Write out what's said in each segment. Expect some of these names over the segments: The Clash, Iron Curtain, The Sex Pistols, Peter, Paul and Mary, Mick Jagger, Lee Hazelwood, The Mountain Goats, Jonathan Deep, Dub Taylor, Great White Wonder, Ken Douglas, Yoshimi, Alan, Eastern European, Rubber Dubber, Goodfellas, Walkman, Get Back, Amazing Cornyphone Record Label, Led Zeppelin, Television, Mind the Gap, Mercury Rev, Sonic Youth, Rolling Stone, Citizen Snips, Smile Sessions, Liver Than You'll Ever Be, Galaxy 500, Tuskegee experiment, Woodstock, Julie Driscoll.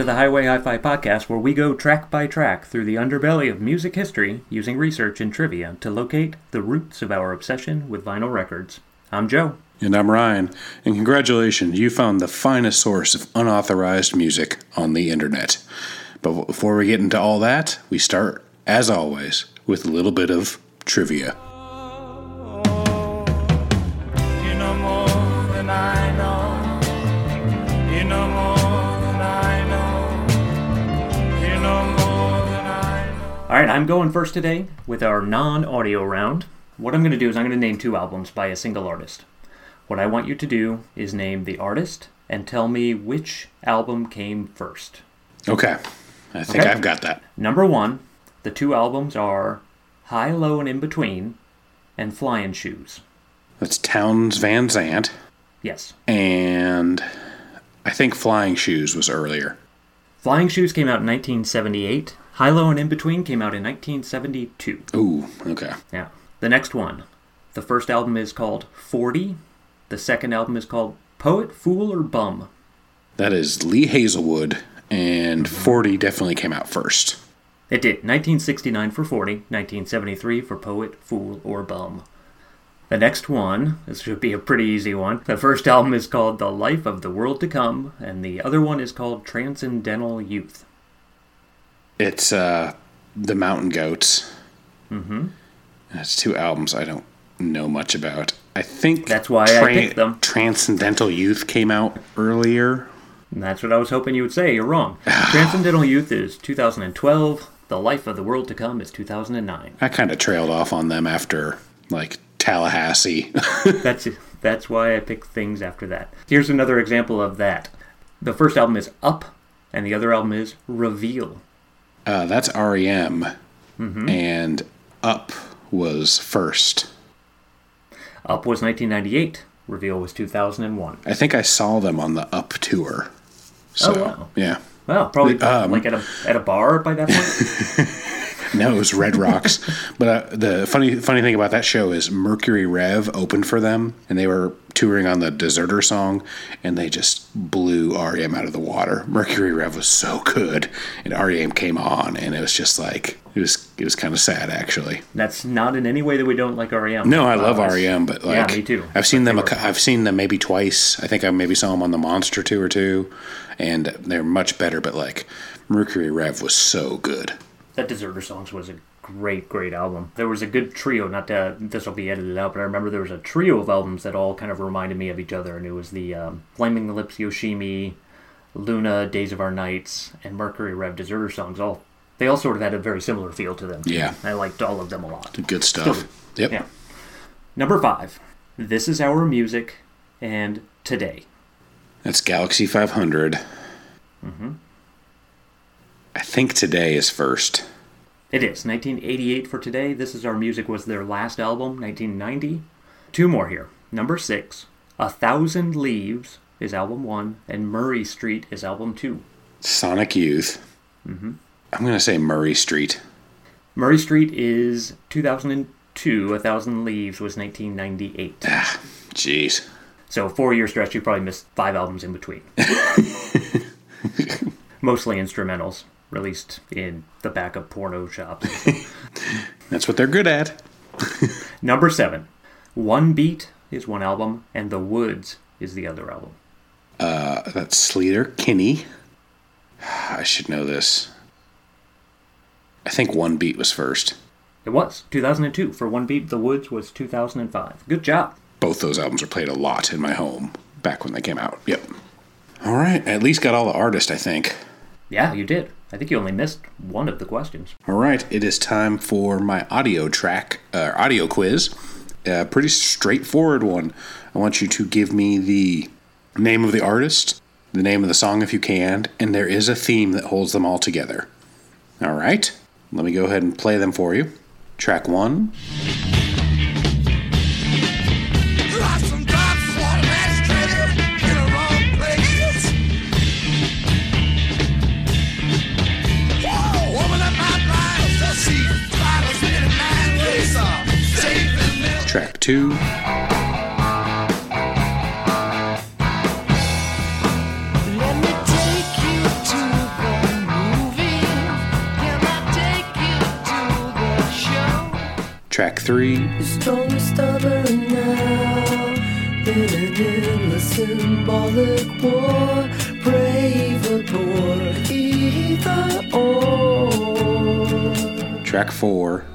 to the Highway Hi-Fi podcast, where we go track by track through the underbelly of music history using research and trivia to locate the roots of our obsession with vinyl records. I'm Joe. And I'm Ryan. And congratulations, you found the finest source of unauthorized music on the internet. But before we get into all that, we start, as always, with a little bit of trivia. All right, I'm going first today with our non-audio round. What I'm going to do is I'm going to name two albums by a single artist. What I want you to do is name the artist and tell me which album came first. Okay. I think I've got that. Number one, the two albums are High, Low, and In Between and Flying Shoes. That's Townes Van Zandt. Yes. And I think Flying Shoes was earlier. Flying Shoes came out in 1978. High, Low, and In Between came out in 1972. Ooh, okay. Yeah. The next one. The first album is called 40. The second album is called Poet, Fool, or Bum. That is Lee Hazelwood, and 40 definitely came out first. It did. 1969 for 40, 1973 for Poet, Fool, or Bum. The next one, this should be a pretty easy one. The first album is called The Life of the World to Come, and the other one is called Transcendental Youth. It's The Mountain Goats. Mm-hmm. That's two albums I don't know much about. I think that's why I picked them. Transcendental Youth came out earlier. And that's what I was hoping you would say. You're wrong. Transcendental Youth is 2012. The Life of the World to Come is 2009. I kind of trailed off on them after, like, Tallahassee. That's why I picked things after that. Here's another example of that. The first album is Up, and the other album is Reveal. That's R.E.M. Mm-hmm. And Up was first. Up was 1998. Reveal was 2001. I think I saw them on the Up tour. So, oh, wow. Yeah. Well, probably like at a bar by that point? No, it was Red Rocks. But the funny thing about that show is Mercury Rev opened for them, and they were touring on the Deserter Song, and they just blew R.E.M. out of the water. Mercury Rev was so good, and R.E.M. came on, and it was just like, it was kind of sad, actually. That's not in any way that we don't like R.E.M. No, I love R.E.M., but like, yeah, me too. I've seen them maybe twice. I think I maybe saw them on the Monster tour too, and they're much better. But like, Mercury Rev was so good. That Deserter Songs was a great album. There was a good trio, this will be edited out, but I remember there was a trio of albums that all kind of reminded me of each other, and it was the Flaming Lips, Yoshimi, Luna, Days of Our Nights, and Mercury Rev, Deserter Songs. They all sort of had a very similar feel to them. Yeah. I liked all of them a lot. Good stuff. Still, yep. Yeah. Number 5. This Is Our Music and Today. That's Galaxy 500. Mm-hmm. I think Today is first. It is. 1988 for Today. This Is Our Music was their last album, 1990. Two more here. Number 6, A Thousand Leaves is album 1, and Murray Street is album 2. Sonic Youth. Mm-hmm. I'm going to say Murray Street. Murray Street is 2002. A Thousand Leaves was 1998. Ah, jeez. So 4-year stretch, you probably missed 5 albums in between. Mostly instrumentals. Released in the back of porno shops. That's what they're good at. Number 7. One Beat is one album, and The Woods is the other album. That's Sleater-Kinney. I should know this. I think One Beat was first. It was. 2002 for One Beat. The Woods was 2005. Good job. Both those albums were played a lot in my home back when they came out. Yep. All right. I at least got all the artists, I think. Yeah, you did. I think you only missed one of the questions. All right, it is time for my audio quiz. A pretty straightforward one. I want you to give me the name of the artist, the name of the song if you can, and there is a theme that holds them all together. All right, let me go ahead and play them for you. Track 1. Track 2. Let me take you to Track 3. You're stronger, stubborn now than an endless symbolic war. Brave or poor, either or. Track 4.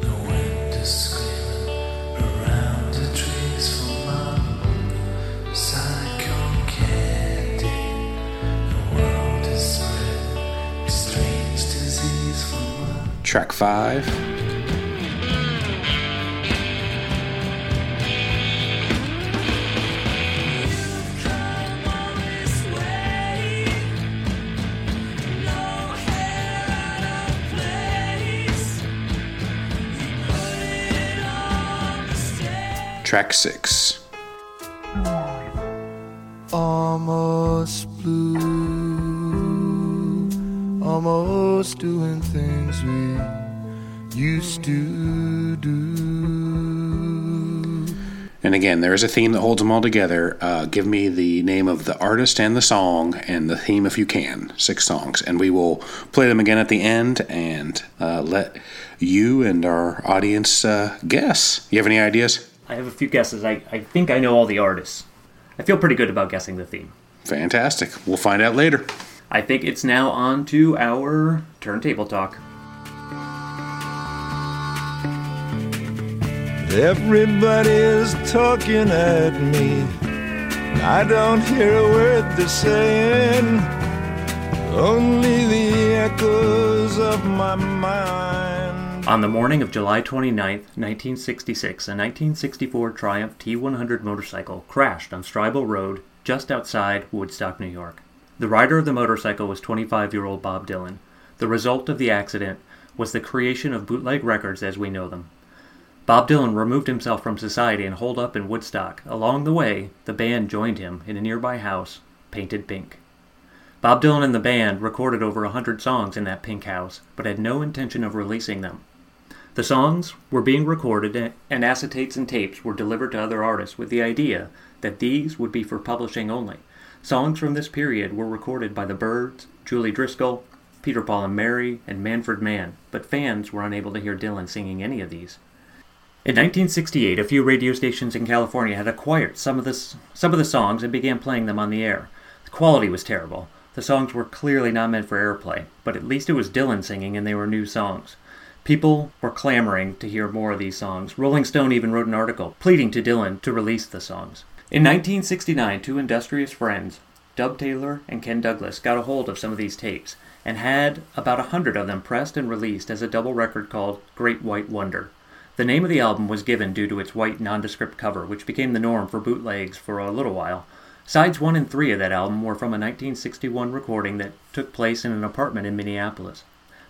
The wind is screaming around the trees for my psycho candy. The world is spreading a strange disease for my. Track 5. Track 6. Almost blue, almost doing things we used to do. And again, there is a theme that holds them all together. Give me the name of the artist and the song and the theme if you can. 6 songs. And we will play them again at the end and let you and our audience guess. You have any ideas? I have a few guesses. I think I know all the artists. I feel pretty good about guessing the theme. Fantastic. We'll find out later. I think it's now on to our turntable talk. Everybody's talking at me. I don't hear a word they're saying. Only the echoes of my mind. On the morning of July 29, 1966, a 1964 Triumph T100 motorcycle crashed on Stribel Road just outside Woodstock, New York. The rider of the motorcycle was 25-year-old Bob Dylan. The result of the accident was the creation of bootleg records as we know them. Bob Dylan removed himself from society and holed up in Woodstock. Along the way, the band joined him in a nearby house, painted pink. Bob Dylan and the band recorded over 100 songs in that pink house, but had no intention of releasing them. The songs were being recorded, and acetates and tapes were delivered to other artists with the idea that these would be for publishing only. Songs from this period were recorded by the Byrds, Julie Driscoll, Peter Paul and Mary, and Manfred Mann, but fans were unable to hear Dylan singing any of these. In 1968, a few radio stations in California had acquired some of the songs and began playing them on the air. The quality was terrible. The songs were clearly not meant for airplay, but at least it was Dylan singing and they were new songs. People were clamoring to hear more of these songs. Rolling Stone even wrote an article pleading to Dylan to release the songs. In 1969, 2 industrious friends, Dub Taylor and Ken Douglas, got a hold of some of these tapes and had about 100 of them pressed and released as a double record called Great White Wonder. The name of the album was given due to its white nondescript cover, which became the norm for bootlegs for a little while. Sides 1 and 3 of that album were from a 1961 recording that took place in an apartment in Minneapolis.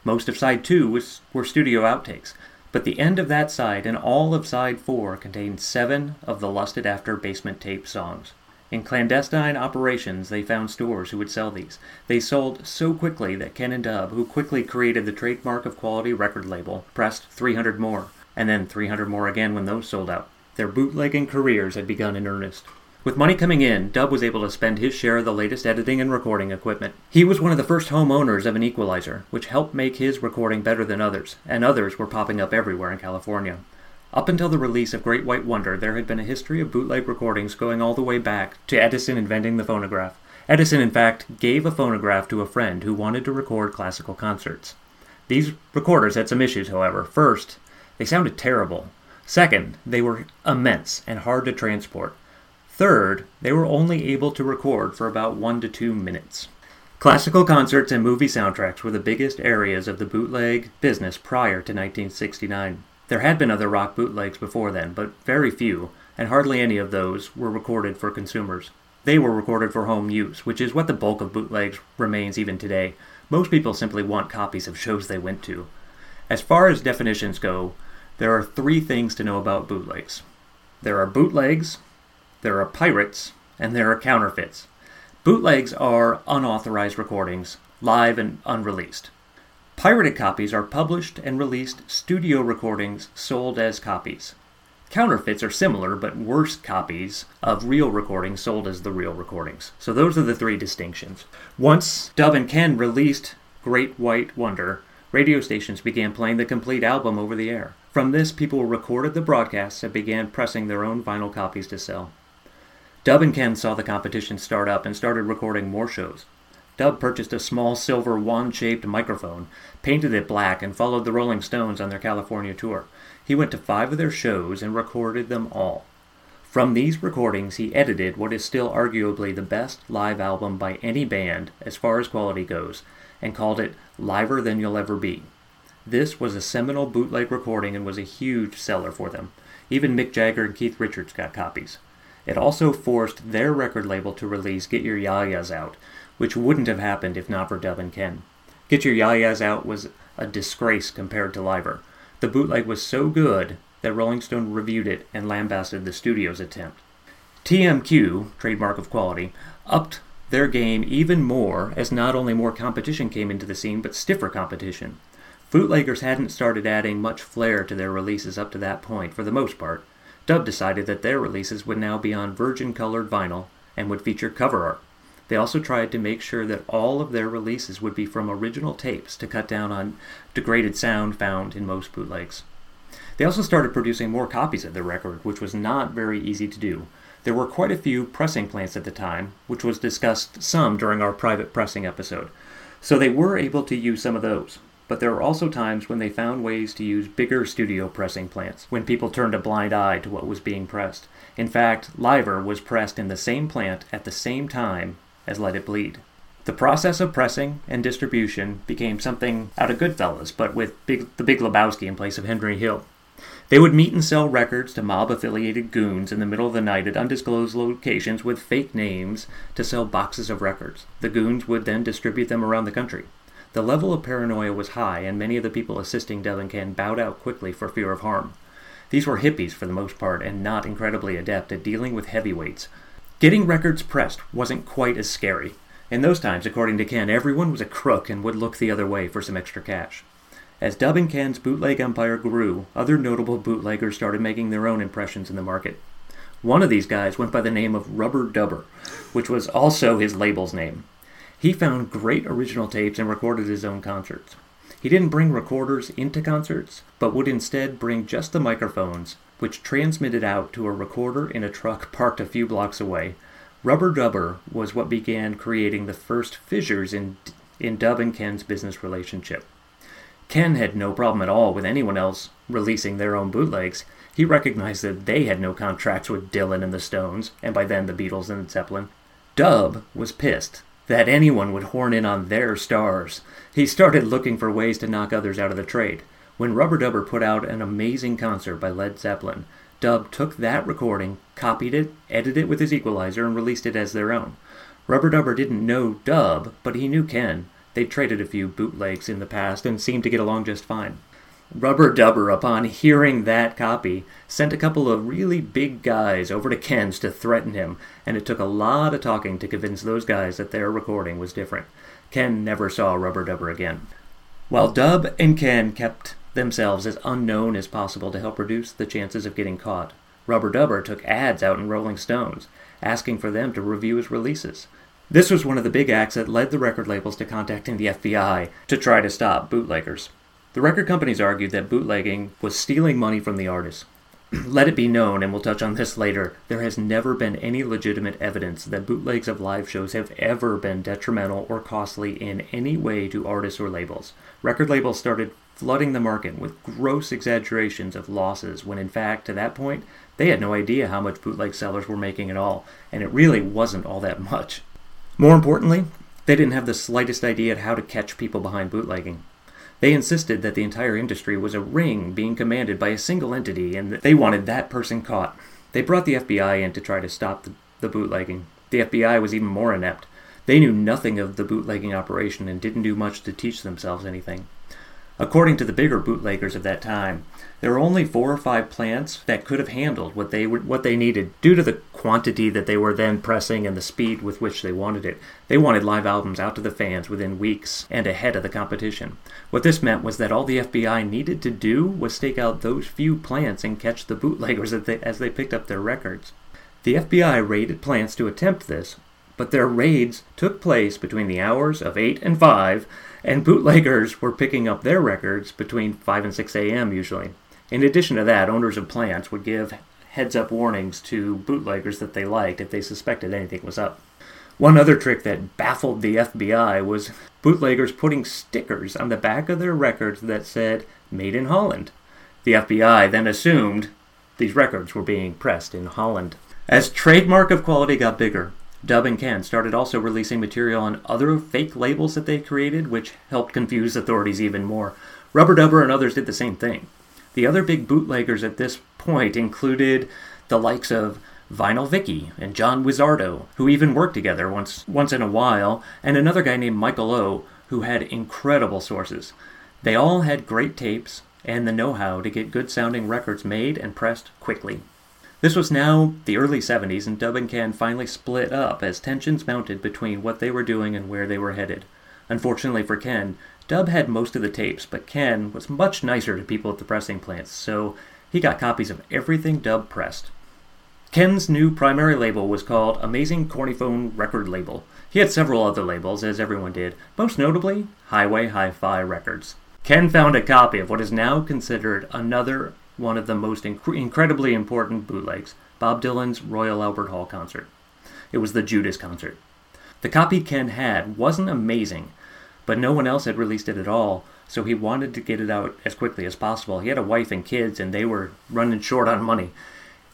Most of Side 2 were studio outtakes, but the end of that side and all of Side 4 contained 7 of the lusted after basement tape songs. In clandestine operations, they found stores who would sell these. They sold so quickly that Ken and Dub, who quickly created the trademark of Quality record label, pressed 300 more, and then 300 more again when those sold out. Their bootlegging careers had begun in earnest. With money coming in, Dub was able to spend his share of the latest editing and recording equipment. He was one of the first homeowners of an equalizer, which helped make his recording better than others, and others were popping up everywhere in California. Up until the release of Great White Wonder, there had been a history of bootleg recordings going all the way back to Edison inventing the phonograph. Edison, in fact, gave a phonograph to a friend who wanted to record classical concerts. These recorders had some issues, however. First, they sounded terrible. Second, they were immense and hard to transport. Third, they were only able to record for about 1 to 2 minutes. Classical concerts and movie soundtracks were the biggest areas of the bootleg business prior to 1969. There had been other rock bootlegs before then, but very few, and hardly any of those were recorded for consumers. They were recorded for home use, which is what the bulk of bootlegs remains even today. Most people simply want copies of shows they went to. As far as definitions go, there are 3 things to know about bootlegs. There are bootlegs, there are pirates, and there are counterfeits. Bootlegs are unauthorized recordings, live and unreleased. Pirated copies are published and released studio recordings sold as copies. Counterfeits are similar but worse copies of real recordings sold as the real recordings. So those are the 3 distinctions. Once Dub and Ken released Great White Wonder, Radio stations began playing the complete album over the air. From this, people recorded the broadcasts and began pressing their own vinyl copies to sell. Dub and Ken saw the competition start up and started recording more shows. Dub purchased a small silver wand-shaped microphone, painted it black, and followed the Rolling Stones on their California tour. He went to 5 of their shows and recorded them all. From these recordings, he edited what is still arguably the best live album by any band as far as quality goes, and called it Liver Than You'll Ever Be. This was a seminal bootleg recording and was a huge seller for them. Even Mick Jagger and Keith Richards got copies. It also forced their record label to release Get Your Yayas Out, which wouldn't have happened if not for Dub and Ken. Get Your Yayas Out was a disgrace compared to Liver. The bootleg was so good that Rolling Stone reviewed it and lambasted the studio's attempt. TMQ, trademark of quality, upped their game even more as not only more competition came into the scene, but stiffer competition. Bootleggers hadn't started adding much flair to their releases up to that point, for the most part. Dub decided that their releases would now be on virgin-colored vinyl and would feature cover art. They also tried to make sure that all of their releases would be from original tapes to cut down on degraded sound found in most bootlegs. They also started producing more copies of the record, which was not very easy to do. There were quite a few pressing plants at the time, which was discussed some during our private pressing episode, so they were able to use some of those. But there were also times when they found ways to use bigger studio pressing plants, when people turned a blind eye to what was being pressed. In fact, Liver was pressed in the same plant at the same time as Let It Bleed. The process of pressing and distribution became something out of Goodfellas, but with the Big Lebowski in place of Henry Hill. They would meet and sell records to mob-affiliated goons in the middle of the night at undisclosed locations with fake names to sell boxes of records. The goons would then distribute them around the country. The level of paranoia was high, and many of the people assisting Dub and Ken bowed out quickly for fear of harm. These were hippies for the most part, and not incredibly adept at dealing with heavyweights. Getting records pressed wasn't quite as scary. In those times, according to Ken, everyone was a crook and would look the other way for some extra cash. As Dub and Ken's bootleg empire grew, other notable bootleggers started making their own impressions in the market. One of these guys went by the name of Rubber Dubber, which was also his label's name. He found great original tapes and recorded his own concerts. He didn't bring recorders into concerts, but would instead bring just the microphones, which transmitted out to a recorder in a truck parked a few blocks away. Rubber Dubber was what began creating the first fissures in Dub and Ken's business relationship. Ken had no problem at all with anyone else releasing their own bootlegs. He recognized that they had no contracts with Dylan and the Stones, and by then the Beatles and Zeppelin. Dub was pissed that anyone would horn in on their stars. He started looking for ways to knock others out of the trade. When Rubber Dubber put out an amazing concert by Led Zeppelin, Dub took that recording, copied it, edited it with his equalizer, and released it as their own. Rubber Dubber didn't know Dub, but he knew Ken. They traded a few bootlegs in the past and seemed to get along just fine. Rubber Dubber, upon hearing that copy, sent a couple of really big guys over to Ken's to threaten him, and it took a lot of talking to convince those guys that their recording was different. Ken never saw Rubber Dubber again. While Dub and Ken kept themselves as unknown as possible to help reduce the chances of getting caught, Rubber Dubber took ads out in Rolling Stones, asking for them to review his releases. This was one of the big acts that led the record labels to contacting the FBI to try to stop bootleggers. The record companies argued that bootlegging was stealing money from the artists. Let it be known, and we'll touch on this later, there has never been any legitimate evidence that bootlegs of live shows have ever been detrimental or costly in any way to artists or labels. Record labels started flooding the market with gross exaggerations of losses, when in fact, to that point, they had no idea how much bootleg sellers were making at all, and it really wasn't all that much. More importantly, they didn't have the slightest idea how to catch people behind bootlegging. They insisted that the entire industry was a ring being commanded by a single entity, and that they wanted that person caught. They brought the FBI in to try to stop the bootlegging. The FBI was even more inept. They knew nothing of the bootlegging operation and didn't do much to teach themselves anything. According to the bigger bootleggers of that time, there were only 4 or 5 plants that could have handled what they needed due to the quantity that they were then pressing and the speed with which they wanted it. They wanted live albums out to the fans within weeks and ahead of the competition. What this meant was that all the FBI needed to do was stake out those few plants and catch the bootleggers as they picked up their records. The FBI raided plants to attempt this, but their raids took place between the hours of 8 and 5, and bootleggers were picking up their records between 5 and 6 a.m. usually. In addition to that, owners of plants would give heads-up warnings to bootleggers that they liked if they suspected anything was up. One other trick that baffled the FBI was bootleggers putting stickers on the back of their records that said, "Made in Holland." The FBI then assumed these records were being pressed in Holland. As trademark of quality got bigger, Dub and Ken started also releasing material on other fake labels that they created, which helped confuse authorities even more. Rubber Dubber and others did the same thing. The other big bootleggers at this point included the likes of Vinyl Vicky and John Wizardo, who even worked together once in a while, and another guy named Michael O, who had incredible sources. They all had great tapes and the know-how to get good-sounding records made and pressed quickly. This was now the early 70s, and Dub and Ken finally split up as tensions mounted between what they were doing and where they were headed. Unfortunately for Ken, Dub had most of the tapes, but Ken was much nicer to people at the pressing plants, so he got copies of everything Dub pressed. Ken's new primary label was called Amazing Cornyphone Record Label. He had several other labels, as everyone did, most notably Highway Hi-Fi Records. Ken found a copy of what is now considered another one of the most incredibly important bootlegs, Bob Dylan's Royal Albert Hall concert. It was the Judas concert. The copy Ken had wasn't amazing, but no one else had released it at all, so he wanted to get it out as quickly as possible. He had a wife and kids, and they were running short on money.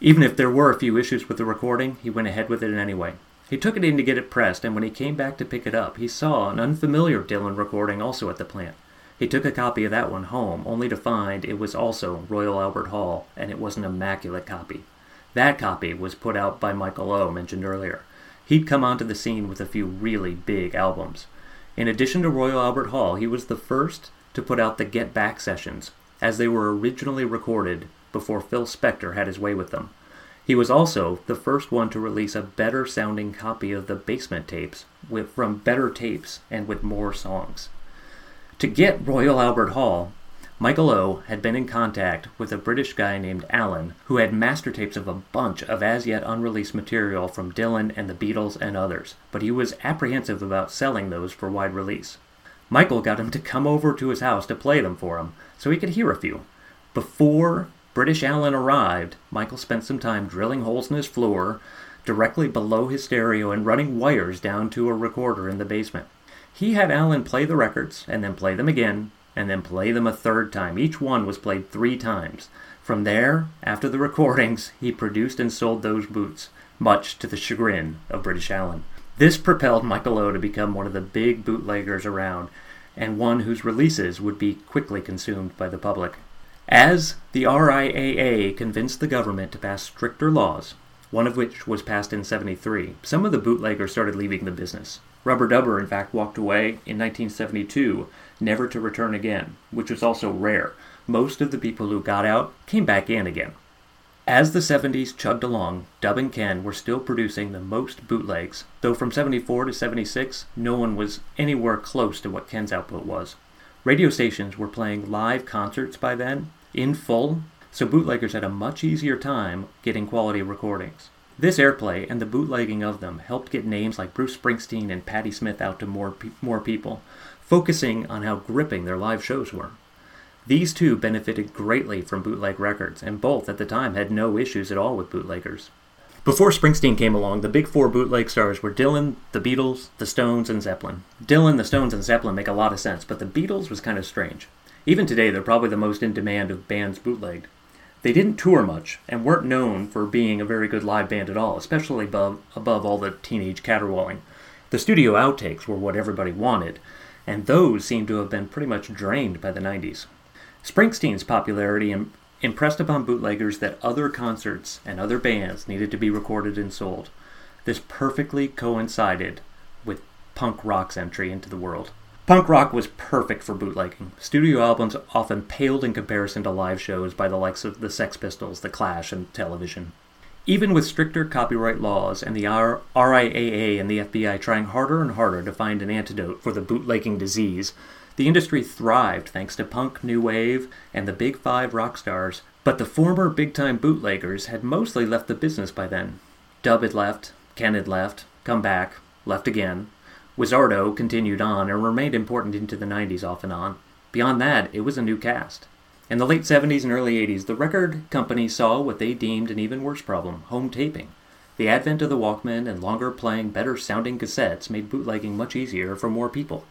Even if there were a few issues with the recording, he went ahead with it anyway. He took it in to get it pressed, and when he came back to pick it up, he saw an unfamiliar Dylan recording also at the plant. He took a copy of that one home, only to find it was also Royal Albert Hall, and it was an immaculate copy. That copy was put out by Michael O, mentioned earlier. He'd come onto the scene with a few really big albums. In addition to Royal Albert Hall, he was the first to put out the Get Back sessions, as they were originally recorded before Phil Spector had his way with them. He was also the first one to release a better-sounding copy of the Basement tapes from better tapes and with more songs. To get Royal Albert Hall, Michael O had been in contact with a British guy named Alan, who had master tapes of a bunch of as-yet unreleased material from Dylan and the Beatles and others, but he was apprehensive about selling those for wide release. Michael got him to come over to his house to play them for him, so he could hear a few. Before British Alan arrived, Michael spent some time drilling holes in his floor directly below his stereo and running wires down to a recorder in the basement. He had Alan play the records, and then play them again, and then play them a third time. Each one was played 3 times. From there, after the recordings, he produced and sold those boots, much to the chagrin of British Alan. This propelled Michael O to become one of the big bootleggers around, and one whose releases would be quickly consumed by the public. As the RIAA convinced the government to pass stricter laws, one of which was passed in 73, some of the bootleggers started leaving the business. Rubber Dubber, in fact, walked away in 1972, never to return again, which was also rare. Most of the people who got out came back in again. As the 70s chugged along, Dub and Ken were still producing the most bootlegs, though from 74 to 76, no one was anywhere close to what Ken's output was. Radio stations were playing live concerts by then, in full, so bootleggers had a much easier time getting quality recordings. This airplay and the bootlegging of them helped get names like Bruce Springsteen and Patti Smith out to more people, focusing on how gripping their live shows were. These two benefited greatly from bootleg records, and both at the time had no issues at all with bootleggers. Before Springsteen came along, the big 4 bootleg stars were Dylan, the Beatles, the Stones, and Zeppelin. Dylan, the Stones, and Zeppelin make a lot of sense, but the Beatles was kind of strange. Even today, they're probably the most in demand of bands bootlegged. They didn't tour much, and weren't known for being a very good live band at all, especially above all the teenage caterwauling. The studio outtakes were what everybody wanted, and those seem to have been pretty much drained by the 90s. Springsteen's popularity impressed upon bootleggers that other concerts and other bands needed to be recorded and sold. This perfectly coincided with punk rock's entry into the world. Punk rock was perfect for bootlegging. Studio albums often paled in comparison to live shows by the likes of the Sex Pistols, The Clash, and Television. Even with stricter copyright laws and the RIAA and the FBI trying harder and harder to find an antidote for the bootlegging disease, the industry thrived thanks to punk, new wave, and the big 5 rock stars, but the former big-time bootleggers had mostly left the business by then. Dub had left, Ken had left, come back, left again. Wizardo continued on and remained important into the 90s off and on. Beyond that, it was a new cast. In the late 70s and early 80s, the record company saw what they deemed an even worse problem, home taping. The advent of the Walkman and longer playing, better-sounding cassettes made bootlegging much easier for more people.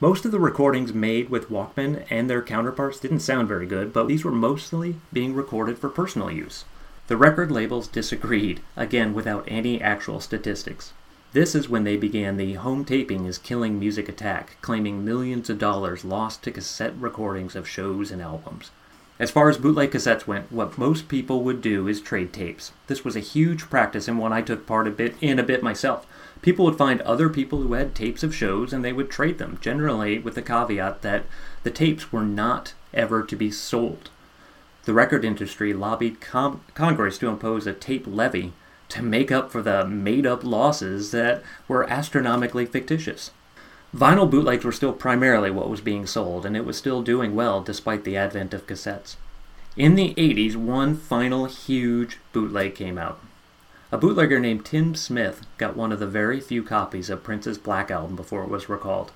Most of the recordings made with Walkman and their counterparts didn't sound very good, but these were mostly being recorded for personal use. The record labels disagreed, again without any actual statistics. This is when they began the home taping is killing music attack, claiming millions of dollars lost to cassette recordings of shows and albums. As far as bootleg cassettes went, what most people would do is trade tapes. This was a huge practice and one I took part in a bit myself. People would find other people who had tapes of shows and they would trade them, generally with the caveat that the tapes were not ever to be sold. The record industry lobbied Congress to impose a tape levy to make up for the made-up losses that were astronomically fictitious. Vinyl bootlegs were still primarily what was being sold, and it was still doing well despite the advent of cassettes. In the 80s, one final huge bootleg came out. A bootlegger named Tim Smith got one of the very few copies of Prince's Black Album before it was recalled.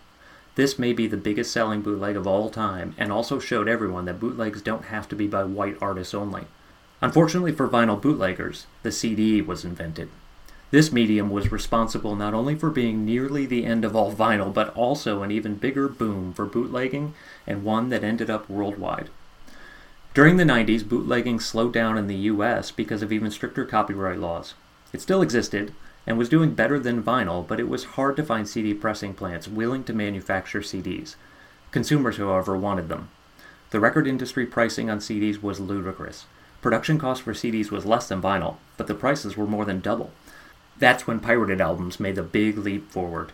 This may be the biggest selling bootleg of all time, and also showed everyone that bootlegs don't have to be by white artists only. Unfortunately for vinyl bootleggers, the CD was invented. This medium was responsible not only for being nearly the end of all vinyl, but also an even bigger boom for bootlegging, and one that ended up worldwide. During the 90s, bootlegging slowed down in the US because of even stricter copyright laws. It still existed, and was doing better than vinyl, but it was hard to find CD pressing plants willing to manufacture CDs. Consumers, however, wanted them. The record industry pricing on CDs was ludicrous. Production cost for CDs was less than vinyl, but the prices were more than double. That's when pirated albums made the big leap forward.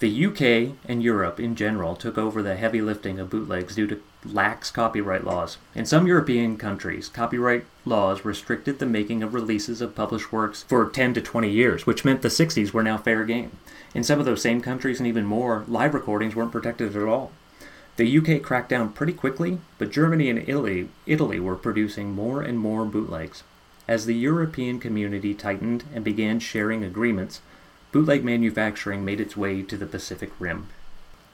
The UK and Europe in general took over the heavy lifting of bootlegs due to lax copyright laws. In some European countries, copyright laws restricted the making of releases of published works for 10 to 20 years, which meant the 60s were now fair game. In some of those same countries and even more, live recordings weren't protected at all. The UK cracked down pretty quickly, but Germany and Italy were producing more and more bootlegs. As the European community tightened and began sharing agreements, bootleg manufacturing made its way to the Pacific Rim.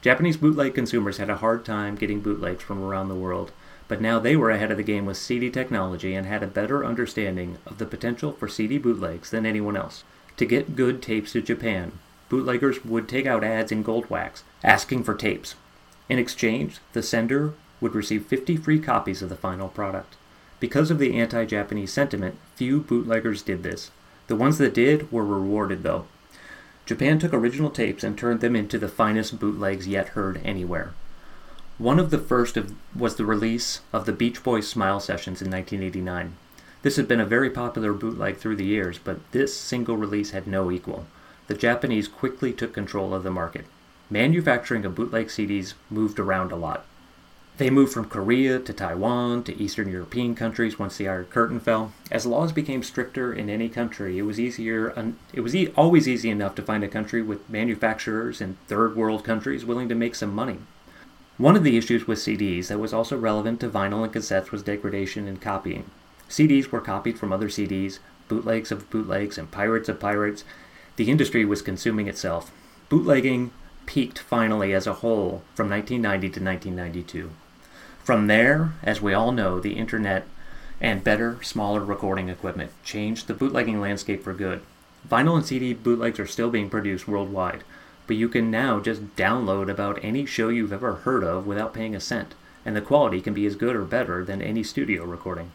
Japanese bootleg consumers had a hard time getting bootlegs from around the world, but now they were ahead of the game with CD technology and had a better understanding of the potential for CD bootlegs than anyone else. To get good tapes to Japan, bootleggers would take out ads in gold wax, asking for tapes. In exchange, the sender would receive 50 free copies of the final product. Because of the anti-Japanese sentiment, few bootleggers did this. The ones that did were rewarded, though. Japan took original tapes and turned them into the finest bootlegs yet heard anywhere. One of the first was the release of the Beach Boys' Smile Sessions in 1989. This had been a very popular bootleg through the years, but this single release had no equal. The Japanese quickly took control of the market. Manufacturing of bootleg CDs moved around a lot. They moved from Korea to Taiwan to Eastern European countries once the Iron Curtain fell. As laws became stricter in any country, it was always easy enough to find a country with manufacturers in third world countries willing to make some money. One of the issues with CDs that was also relevant to vinyl and cassettes was degradation and copying. CDs were copied from other CDs, bootlegs of bootlegs, and pirates of pirates. The industry was consuming itself. Bootlegging peaked finally as a whole from 1990 to 1992. From there, as we all know, the internet and better, smaller recording equipment changed the bootlegging landscape for good. Vinyl and CD bootlegs are still being produced worldwide, but you can now just download about any show you've ever heard of without paying a cent, and the quality can be as good or better than any studio recording.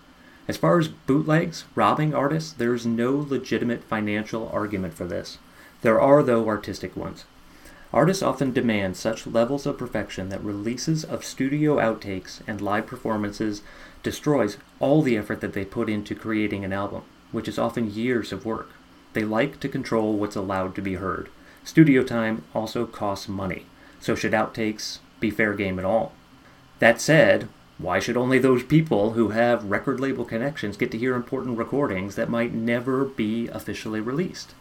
As far as bootlegs robbing artists, there's no legitimate financial argument for this. There are, though, artistic ones. Artists often demand such levels of perfection that releases of studio outtakes and live performances destroys all the effort that they put into creating an album, which is often years of work. They like to control what's allowed to be heard. Studio time also costs money, so should outtakes be fair game at all? That said, why should only those people who have record label connections get to hear important recordings that might never be officially released?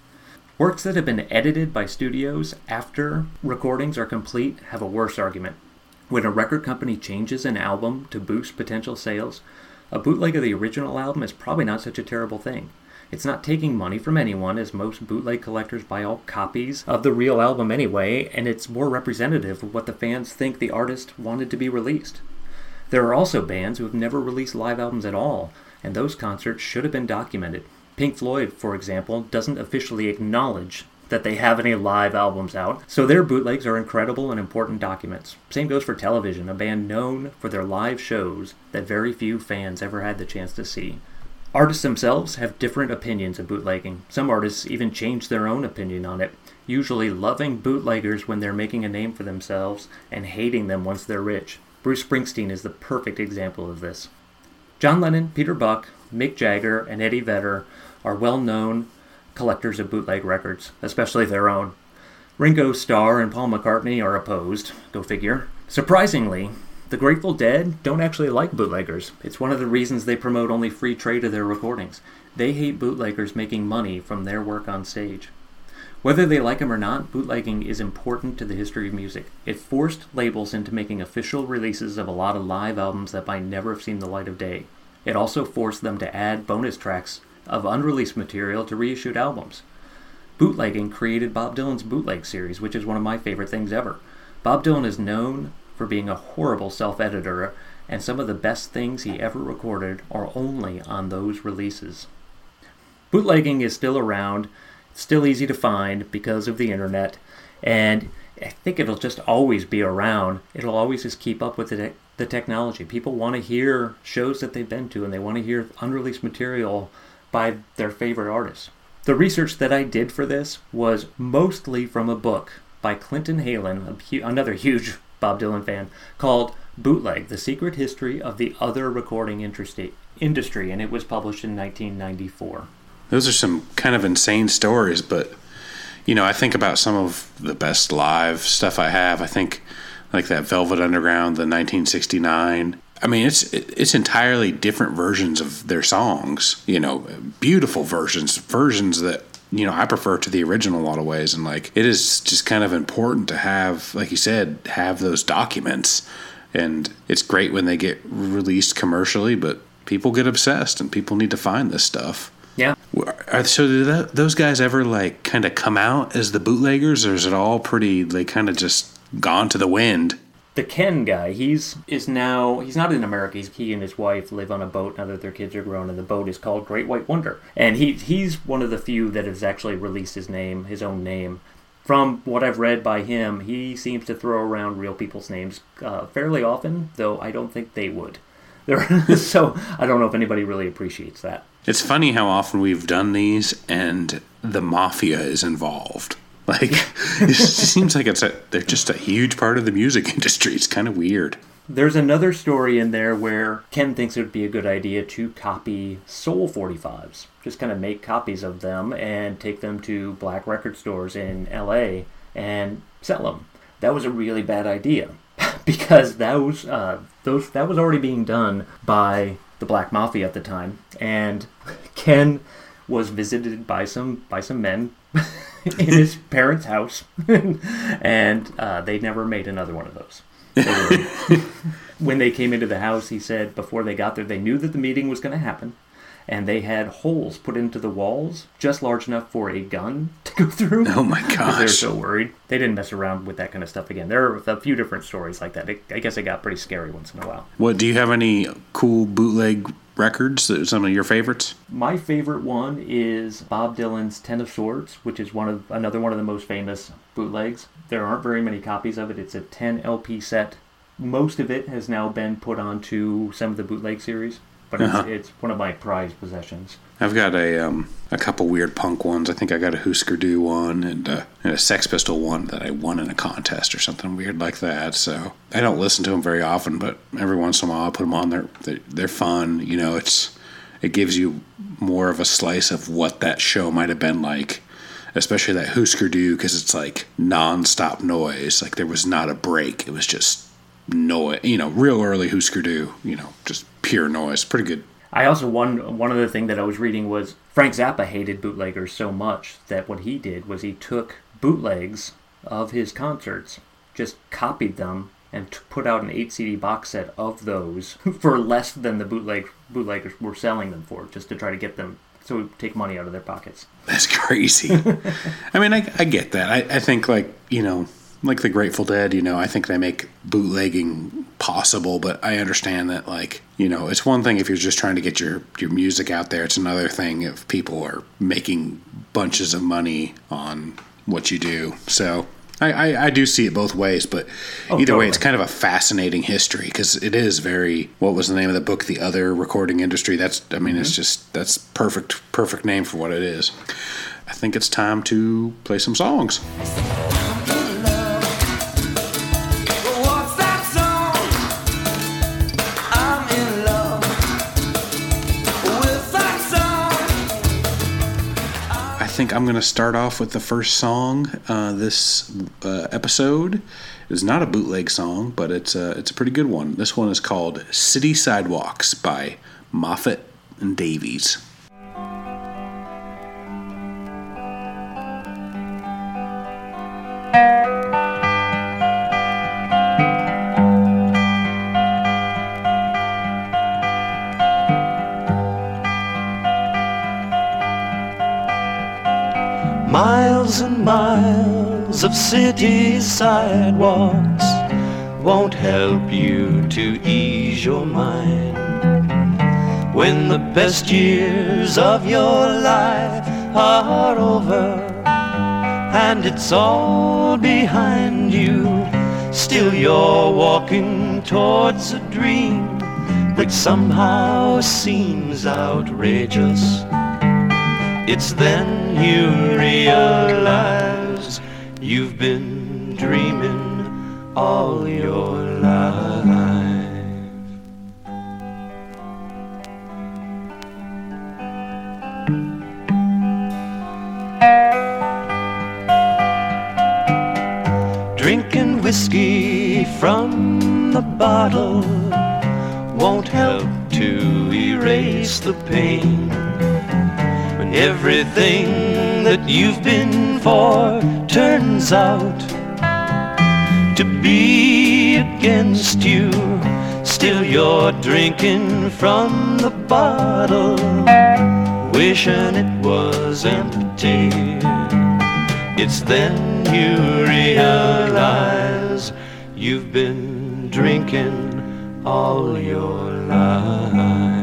Works that have been edited by studios after recordings are complete have a worse argument. When a record company changes an album to boost potential sales, a bootleg of the original album is probably not such a terrible thing. It's not taking money from anyone, as most bootleg collectors buy all copies of the real album anyway, and it's more representative of what the fans think the artist wanted to be released. There are also bands who have never released live albums at all, and those concerts should have been documented. Pink Floyd, for example, doesn't officially acknowledge that they have any live albums out, so their bootlegs are incredible and important documents. Same goes for Television, a band known for their live shows that very few fans ever had the chance to see. Artists themselves have different opinions of bootlegging. Some artists even change their own opinion on it, usually loving bootleggers when they're making a name for themselves and hating them once they're rich. Bruce Springsteen is the perfect example of this. John Lennon, Peter Buck, Mick Jagger, and Eddie Vedder are well-known collectors of bootleg records, especially their own. Ringo Starr and Paul McCartney are opposed, go figure. Surprisingly, the Grateful Dead don't actually like bootleggers. It's one of the reasons they promote only free trade of their recordings. They hate bootleggers making money from their work on stage. Whether they like them or not, bootlegging is important to the history of music. It forced labels into making official releases of a lot of live albums that might never have seen the light of day. It also forced them to add bonus tracks of unreleased material to reissued albums. Bootlegging created Bob Dylan's bootleg series, which is one of my favorite things ever. Bob Dylan is known for being a horrible self-editor, and some of the best things he ever recorded are only on those releases. Bootlegging is still around, still easy to find because of the internet, and I think it'll just always be around. It'll always just keep up with the technology. People want to hear shows that they've been to, and they want to hear unreleased material by their favorite artists. The research that I did for this was mostly from a book by Clinton Halen, another huge Bob Dylan fan, called Bootleg, The Secret History of the Other Recording Industry, and it was published in 1994. Those are some kind of insane stories, but, you know, I think about some of the best live stuff I have. I think, like, that Velvet Underground, the 1969. I mean, it's entirely different versions of their songs, you know, beautiful versions that, you know, I prefer to the original in a lot of ways. And, like, it is just kind of important to have, like you said, have those documents. And it's great when they get released commercially, but people get obsessed and people need to find this stuff. Yeah. So do those guys ever, like, kind of come out as the bootleggers, or is it all pretty, they kind of just gone to the wind? The Ken guy, he's not in America. He and his wife live on a boat now that their kids are grown, and the boat is called Great White Wonder. And he's one of the few that has actually released his own name. From what I've read by him, he seems to throw around real people's names fairly often, though I don't think they would. So I don't know if anybody really appreciates that. It's funny how often we've done these and the mafia is involved. Like, it seems like they're just a huge part of the music industry. It's kind of weird. There's another story in there where Ken thinks it would be a good idea to copy Soul 45s. Just kind of make copies of them and take them to black record stores in L.A. and sell them. That was a really bad idea because that was already being done by the Black Mafia at the time. And Ken was visited by some men in his parents' house, and they never made another one of those. When they came into the house, he said before they got there, they knew that the meeting was going to happen, and they had holes put into the walls just large enough for a gun to go through. Oh my gosh. They're so worried. They didn't mess around with that kind of stuff again. There are a few different stories like that. I guess it got pretty scary once in a while. What, do you have any cool bootleg records, some of your favorites? My favorite one is Bob Dylan's Ten of Swords, which is another one of the most famous bootlegs. There aren't very many copies of it. It's a 10 LP set. Most of it has now been put onto some of the bootleg series, but it's one of my prized possessions. I've got a couple weird punk ones. I think I got a Husker Du one and a Sex Pistol one that I won in a contest or something weird like that. So I don't listen to them very often, but every once in a while I put them on. They're fun. You know, it gives you more of a slice of what that show might have been like, especially that Husker Du, because it's like nonstop noise. Like, there was not a break. It was just noise. You know, real early Husker Du. You know, just pure noise. Pretty good. I also, one other thing that I was reading was Frank Zappa hated bootleggers so much that what he did was he took bootlegs of his concerts, just copied them, and put out an 8-CD box set of those for less than the bootleggers were selling them for, just to try to get them So we take money out of their pockets. That's crazy. I mean, I get that. I think, like, you know, like the Grateful Dead, you know, I think they make bootlegging possible, but I understand that, like, you know, it's one thing if you're just trying to get your music out there. It's another thing if people are making bunches of money on what you do. So I do see it both ways, but either way, it's kind of a fascinating history because it is very, what was the name of the book? The Other Recording Industry. That's, I mean, it's just, that's perfect name for what it is. I think it's time to play some songs. I think I'm going to start off with the first song. This episode is not a bootleg song, but it's a pretty good one. This one is called City Sidewalks by Moffat and Davies. Miles and miles of city sidewalks won't help you to ease your mind when the best years of your life are over and it's all behind you. Still you're walking towards a dream which somehow seems outrageous. It's then you realize you've been dreaming all your life. Drinking whiskey from the bottle won't help to erase the pain. Everything that you've been for turns out to be against you. Still you're drinking from the bottle, wishing it was empty. It's then you realize you've been drinking all your life.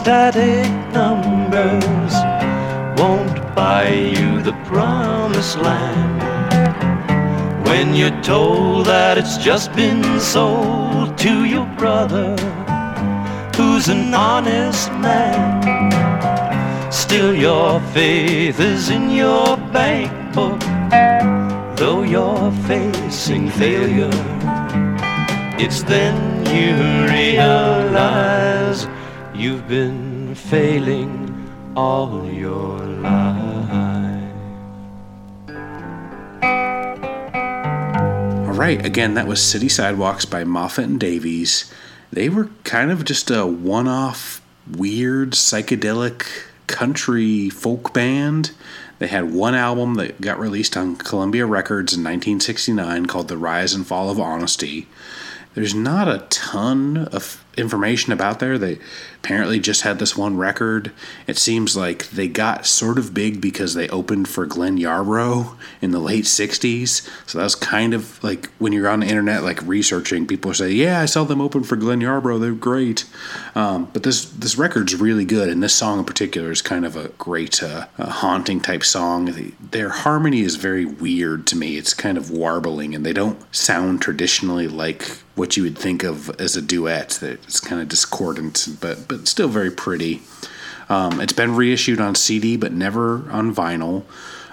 Static numbers won't buy you the promised land when you're told that it's just been sold to your brother who's an honest man. Still your faith is in your bank book, though you're facing failure. It's then you realize you've been failing all your life. All right, again, that was City Sidewalks by Moffat and Davies. They were kind of just a one-off, weird, psychedelic country folk band. They had one album that got released on Columbia Records in 1969 called The Rise and Fall of Honesty. There's not a ton of information about there. They apparently just had this one record. It seems like they got sort of big because they opened for Glenn Yarbrough in the late 60s. So that was kind of like when you're on the internet, like researching, people say, yeah, I saw them open for Glenn Yarbrough. They're great. But this record's really good. And this song in particular is kind of a great haunting type song. Their harmony is very weird to me. It's kind of warbling, and they don't sound traditionally like what you would think of as a duet. It's kind of discordant, but still very pretty. It's been reissued on CD, but never on vinyl.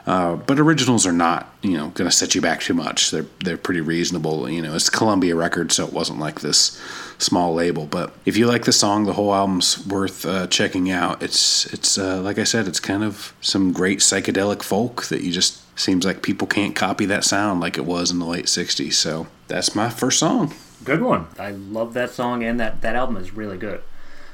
But originals are not, going to set you back too much. They're pretty reasonable. It's Columbia Records, so it wasn't like this small label. But if you like the song, the whole album's worth checking out. It's like I said, it's kind of some great psychedelic folk that you just seems like people can't copy that sound like it was in the late 60s. So that's my first song. Good one. I love that song, and that album is really good.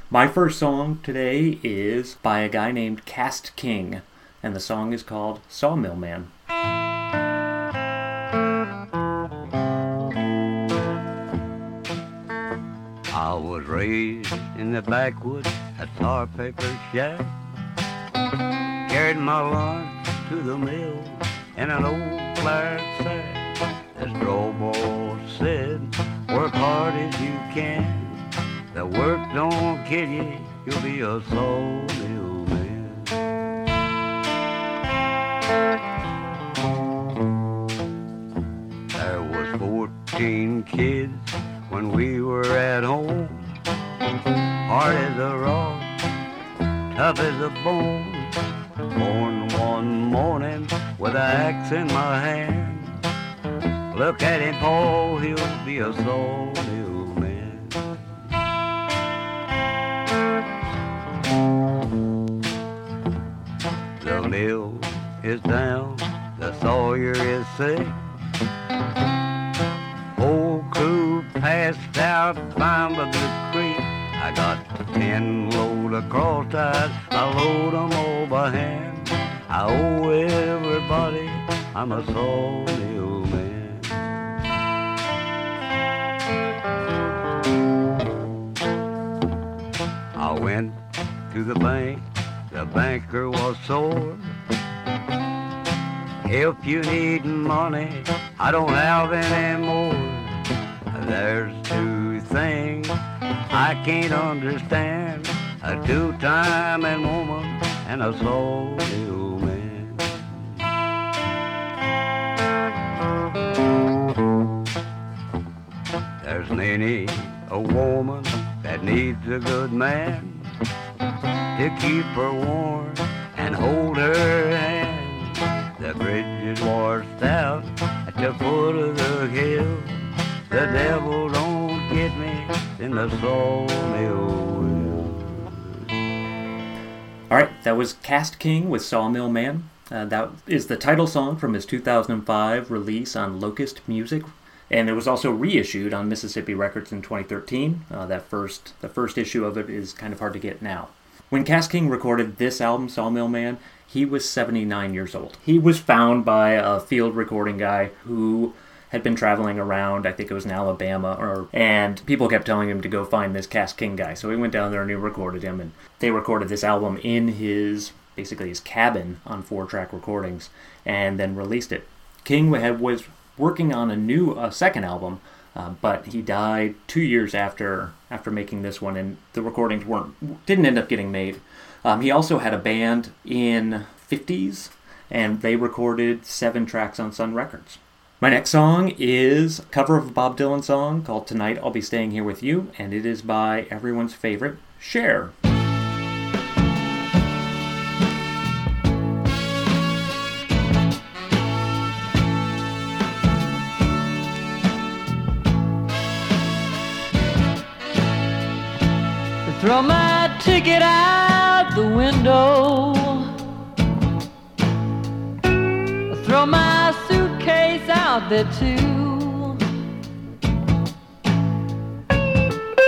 My first song today is by a guy named Cast King. And the song is called Sawmill Man. I was raised in the backwoods at Tar Paper Shack. Carried my lunch to the mill in an old flat sack. As Drobo said, work hard as you can. The work don't kill you, you'll be a sawmill. There was 14 kids when we were at home. Hard as a rock, tough as a bone. Born one morning with an axe in my hand. Look at him, Paul, he'll be a sawmill man. The mill is down, the sawyer is sick. Old crew passed out by the creek. I got 10 load of cross ties, I load 'em all by hand. I owe everybody, I'm a sawmill man. I went to the bank, the banker was sore. If you need money, I don't have any more. There's two things I can't understand. A two-time and woman and a sawmill man. There's many a woman that needs a good man to keep her warm and hold her hand. The bridge is washed out at the foot of the hill. The devil don't get me in the sawmill will. All right, that was Cast King with Sawmill Man. That is the title song from his 2005 release on Locust Music. And it was also reissued on Mississippi Records in 2013. The first issue of it is kind of hard to get now. When Cast King recorded this album, Sawmill Man, he was 79 years old. He was found by a field recording guy who had been traveling around, I think it was in Alabama, and people kept telling him to go find this Cast King guy. So he went down there and he recorded him, and they recorded this album in his cabin on 4-track recordings, and then released it. King was working on a second album, but he died 2 years after making this one, and the recordings didn't end up getting made. He also had a band in the 50s, and they recorded 7 tracks on Sun Records. My next song is a cover of a Bob Dylan song called Tonight I'll Be Staying Here With You, and it is by everyone's favorite, Cher. Throw my ticket out the window. Throw my suitcase out there too.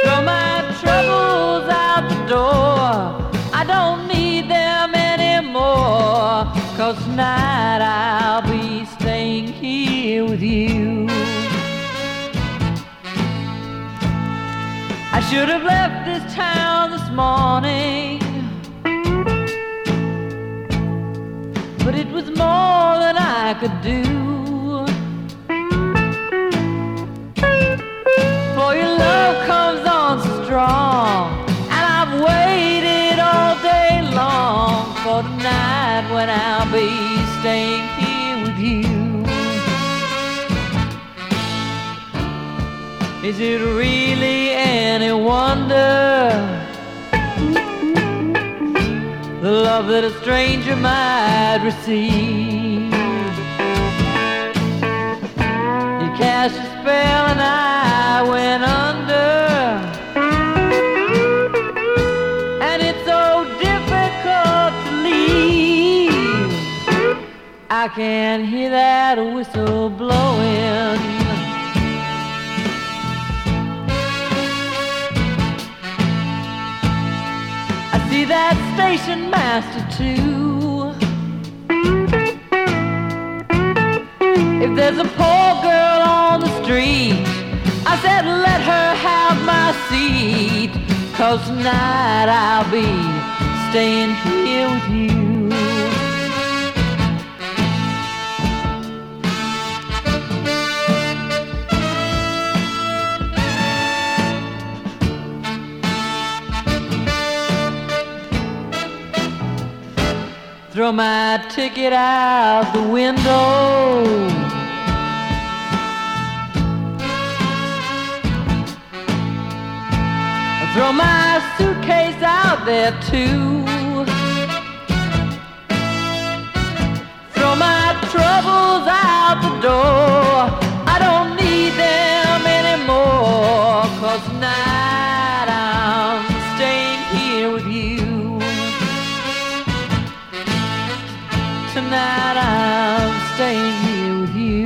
Throw my troubles out the door. I don't need them anymore. 'Cause tonight I'll be staying here with you. I should have left this town this morning, but it was more than I could do. For your love comes on so strong, and I've waited all day long for tonight when I'll be staying here with you. Is it really any wonder the love that a stranger might receive? You cast a spell and I went under, and it's so difficult to leave. I can hear that whistle blowing. That station master too. If there's a poor girl on the street, I said let her have my seat, 'cause tonight I'll be staying here with you. Throw my ticket out the window, throw my suitcase out there too, throw my troubles out the door. I don't need them anymore, 'cause tonight I'm staying here with you. Tonight I'm staying here with you.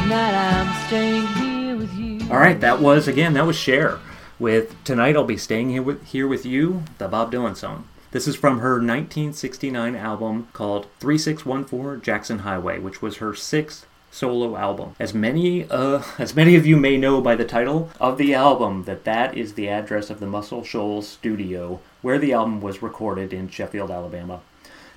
Tonight I'm staying here with you. All right, that was Cher with Tonight I'll Be Staying Here With You, the Bob Dylan song. This is from her 1969 album called 3614 Jackson Highway, which was her sixth solo album. As many of you may know by the title of the album, that is the address of the Muscle Shoals studio where the album was recorded in Sheffield, Alabama.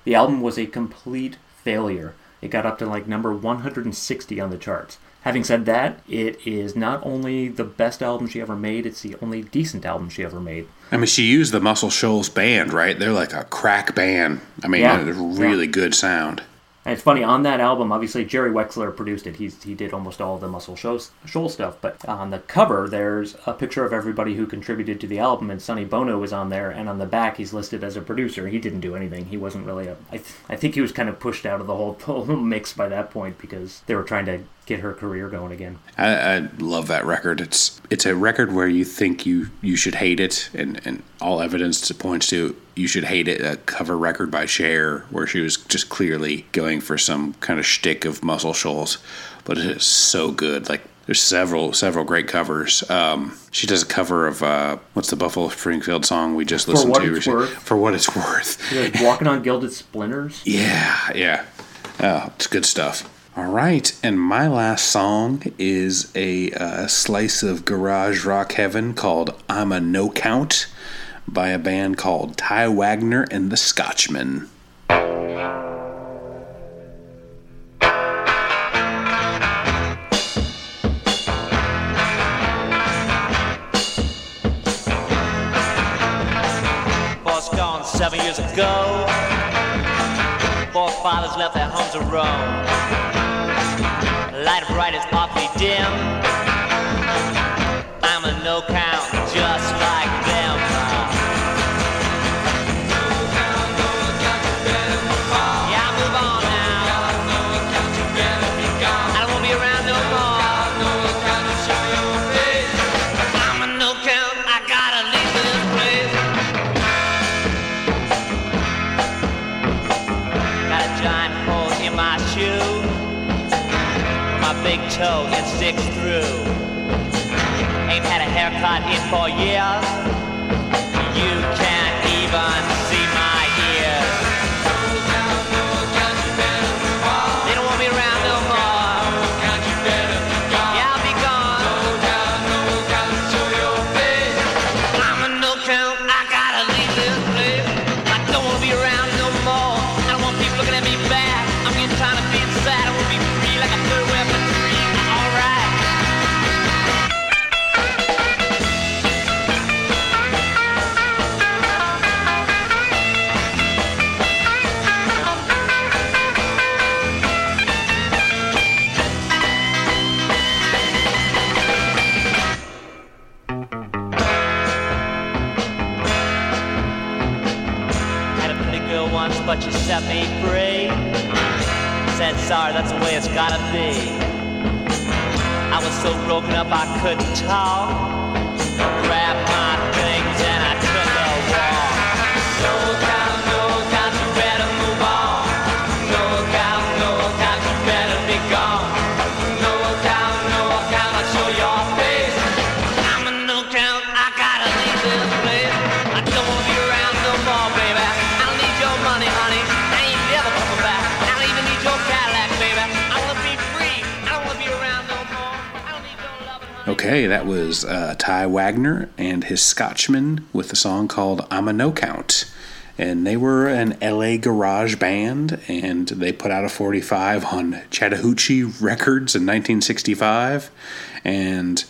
The album was a complete failure. It got up to like number 160 on the charts. Having said that, it is not only the best album she ever made, it's the only decent album she ever made. I mean, she used the Muscle Shoals band, right? They're like a crack band. I mean, yeah, really good sound. And it's funny, on that album, obviously Jerry Wexler produced it. He did almost all of the Muscle Shoals stuff. But on the cover, there's a picture of everybody who contributed to the album, and Sonny Bono is on there. And on the back, he's listed as a producer. He didn't do anything. He wasn't really I think he was kind of pushed out of the whole mix by that point because they were trying to get her career going again. I love that record. It's a record where you think you should hate it, and all evidence points to you should hate it. A cover record by Cher, where she was just clearly going for some kind of shtick of Muscle Shoals, but it is so good. Like, there's several great covers. She does a cover of what's the Buffalo Springfield song we just listened to? For What It's Worth. You're like Walking on Gilded Splinters. Yeah. Oh, it's good stuff. All right, and my last song is a slice of garage rock heaven called I'm a No Count by a band called Ty Wagner and the Scotchmen. Boss gone 7 years ago. Four fathers left their homes to roam. Light bright is awfully dim. I'm a no count, just like them. Yeah, I move on now. I don't want to be around no more. I'm a no count, I gotta leave this place. Got a giant hole in my shoe. My big toe, it sticks through. Ain't had a haircut in 4 years. You can't even see my ears. They don't want me around no more. Yeah, I'll be won't you set me free? Said, sorry, that's the way it's gotta be. I was so broken up I couldn't talk. Grabbed my things and I took a walk. No doubt, you better move on. No doubt, you better be gone. No doubt, I'll show your face. I'm a no doubt, I gotta leave this place. I don't wanna be around no more, baby. I don't need your money, honey. I ain't never coming back. I don't even need your Cadillac, baby. I wanna be free. I don't wanna be around no more. I don't need your love, honey. Okay, that was Ty Wagner and his Scotchmen with a song called I'm a No Count. And they were an LA garage band, and they put out a 45 on Chattahoochee Records in 1965. And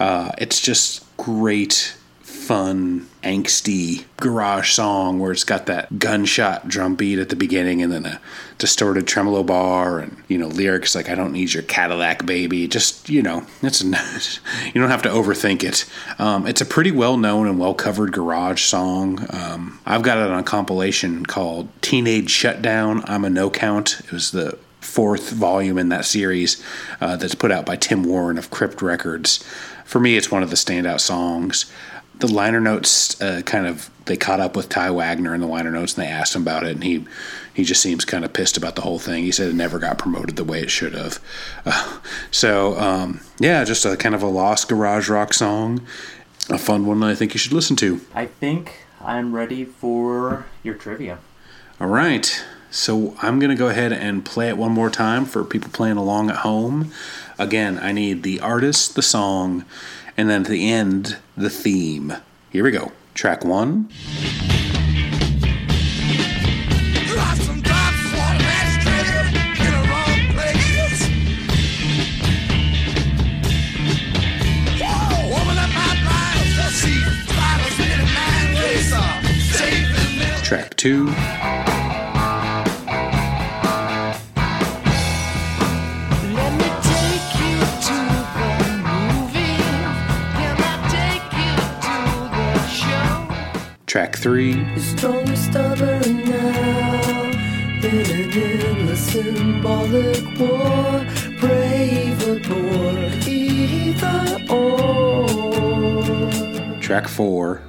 it's just great, fun, angsty garage song where it's got that gunshot drum beat at the beginning and then a distorted tremolo bar and, you know, lyrics like, I don't need your Cadillac, baby. Just, you know, it's nice. You don't have to overthink it. It's a pretty well-known and well-covered garage song. I've got it on a compilation called Teenage Shutdown, I'm a No Count. It was the fourth volume in that series that's put out by Tim Warren of Crypt Records. For me, it's one of the standout songs. The liner notes they caught up with Ty Wagner in the liner notes and they asked him about it, and he just seems kind of pissed about the whole thing. He said it never got promoted the way it should have. Just a kind of a lost garage rock song, a fun one that I think you should listen to. I think I'm ready for your trivia. All right. So I'm going to go ahead and play it one more time for people playing along at home. Again, I need the artist, the song, and then at the end, the theme. Here we go. Track one. Track two. Track three. Track four.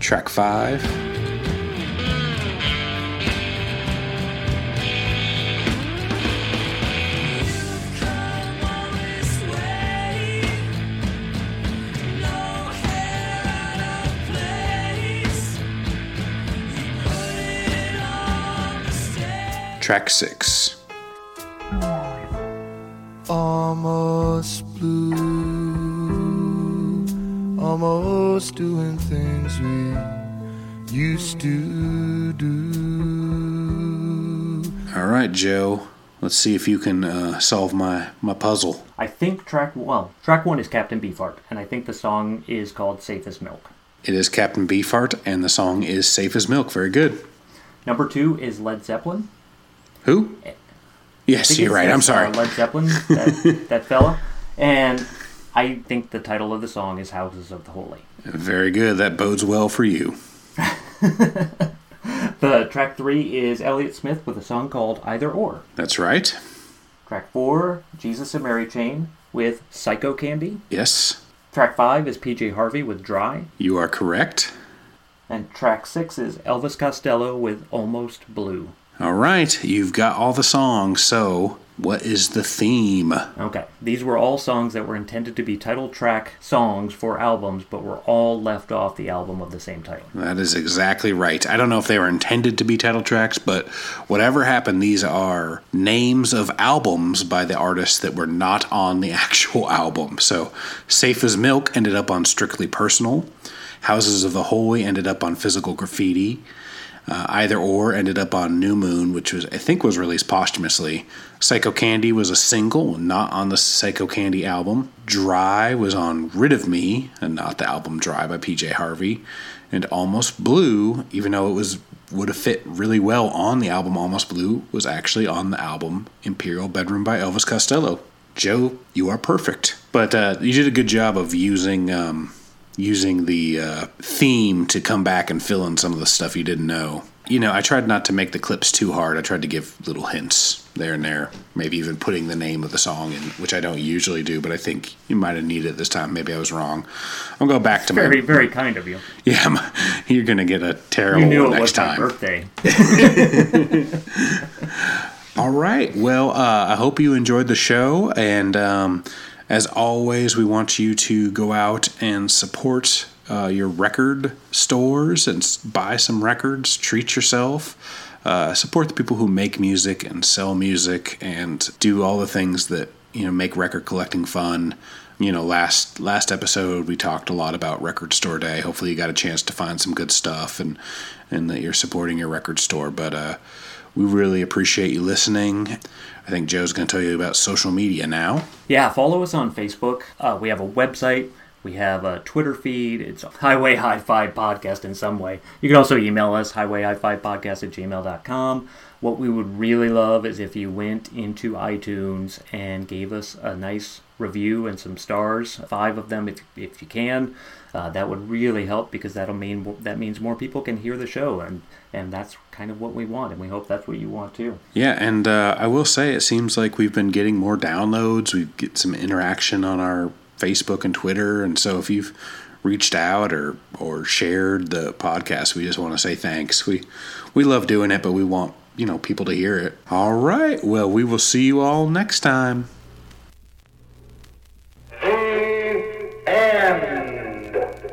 Track five. Track six. Almost blue, almost doing things we used to do. All right, Joe. Let's see if you can solve my puzzle. I think track one is Captain Beefheart, and I think the song is called Safe as Milk. It is Captain Beefheart, and the song is Safe as Milk. Very good. Number two is Led Zeppelin. Who? Yes, you're right. I'm sorry. Led Zeppelin, that fella. And I think the title of the song is Houses of the Holy. Very good. That bodes well for you. The track three is Elliott Smith with a song called Either Or. That's right. Track four, Jesus and Mary Chain with Psycho Candy. Yes. Track five is P.J. Harvey with Dry. You are correct. And track six is Elvis Costello with Almost Blue. All right, you've got all the songs, so what is the theme? Okay, these were all songs that were intended to be title track songs for albums, but were all left off the album of the same title. That is exactly right. I don't know if they were intended to be title tracks, but whatever happened, these are names of albums by the artists that were not on the actual album. So Safe as Milk ended up on Strictly Personal. Houses of the Holy ended up on Physical Graffiti. Either Or ended up on New Moon, which was released posthumously. Psycho Candy was a single, not on the Psycho Candy album. Dry was on Rid of Me, and not the album Dry by PJ Harvey. And Almost Blue, even though it was would have fit really well on the album Almost Blue was actually on the album Imperial Bedroom by Elvis Costello. Joe, you are perfect. But you did a good job of using the theme to come back and fill in some of the stuff you didn't know. You know, I tried not to make the clips too hard. I tried to give little hints there and there, maybe even putting the name of the song in, which I don't usually do, but I think you might have needed it this time. Maybe I was wrong. I'll go back to very, my... Very, very kind of you. Yeah, you're going to get a terrible one next time. You knew it was my birthday. All right. Well, I hope you enjoyed the show, and as always, we want you to go out and support your record stores and buy some records, treat yourself, support the people who make music and sell music and do all the things that, you know, make record collecting fun. You know, last episode we talked a lot about Record Store Day. Hopefully you got a chance to find some good stuff and that you're supporting your record store. But we really appreciate you listening. I think Joe's going to tell you about social media now. Yeah, follow us on Facebook. We have a website. We have a Twitter feed. It's Highway Hi-Fi Podcast in some way. You can also email us, highwayhighfivepodcast@gmail.com. What we would really love is if you went into iTunes and gave us a nice review and some stars, 5 of them if you can. That would really help, because that means more people can hear the show, and that's kind of what we want, and we hope that's what you want too. Yeah, and I will say it seems like we've been getting more downloads. We get some interaction on our Facebook and Twitter, and so if you've reached out or shared the podcast, we just want to say thanks. We love doing it, but we want, you know, people to hear it. All right, well, we will see you all next time. The end.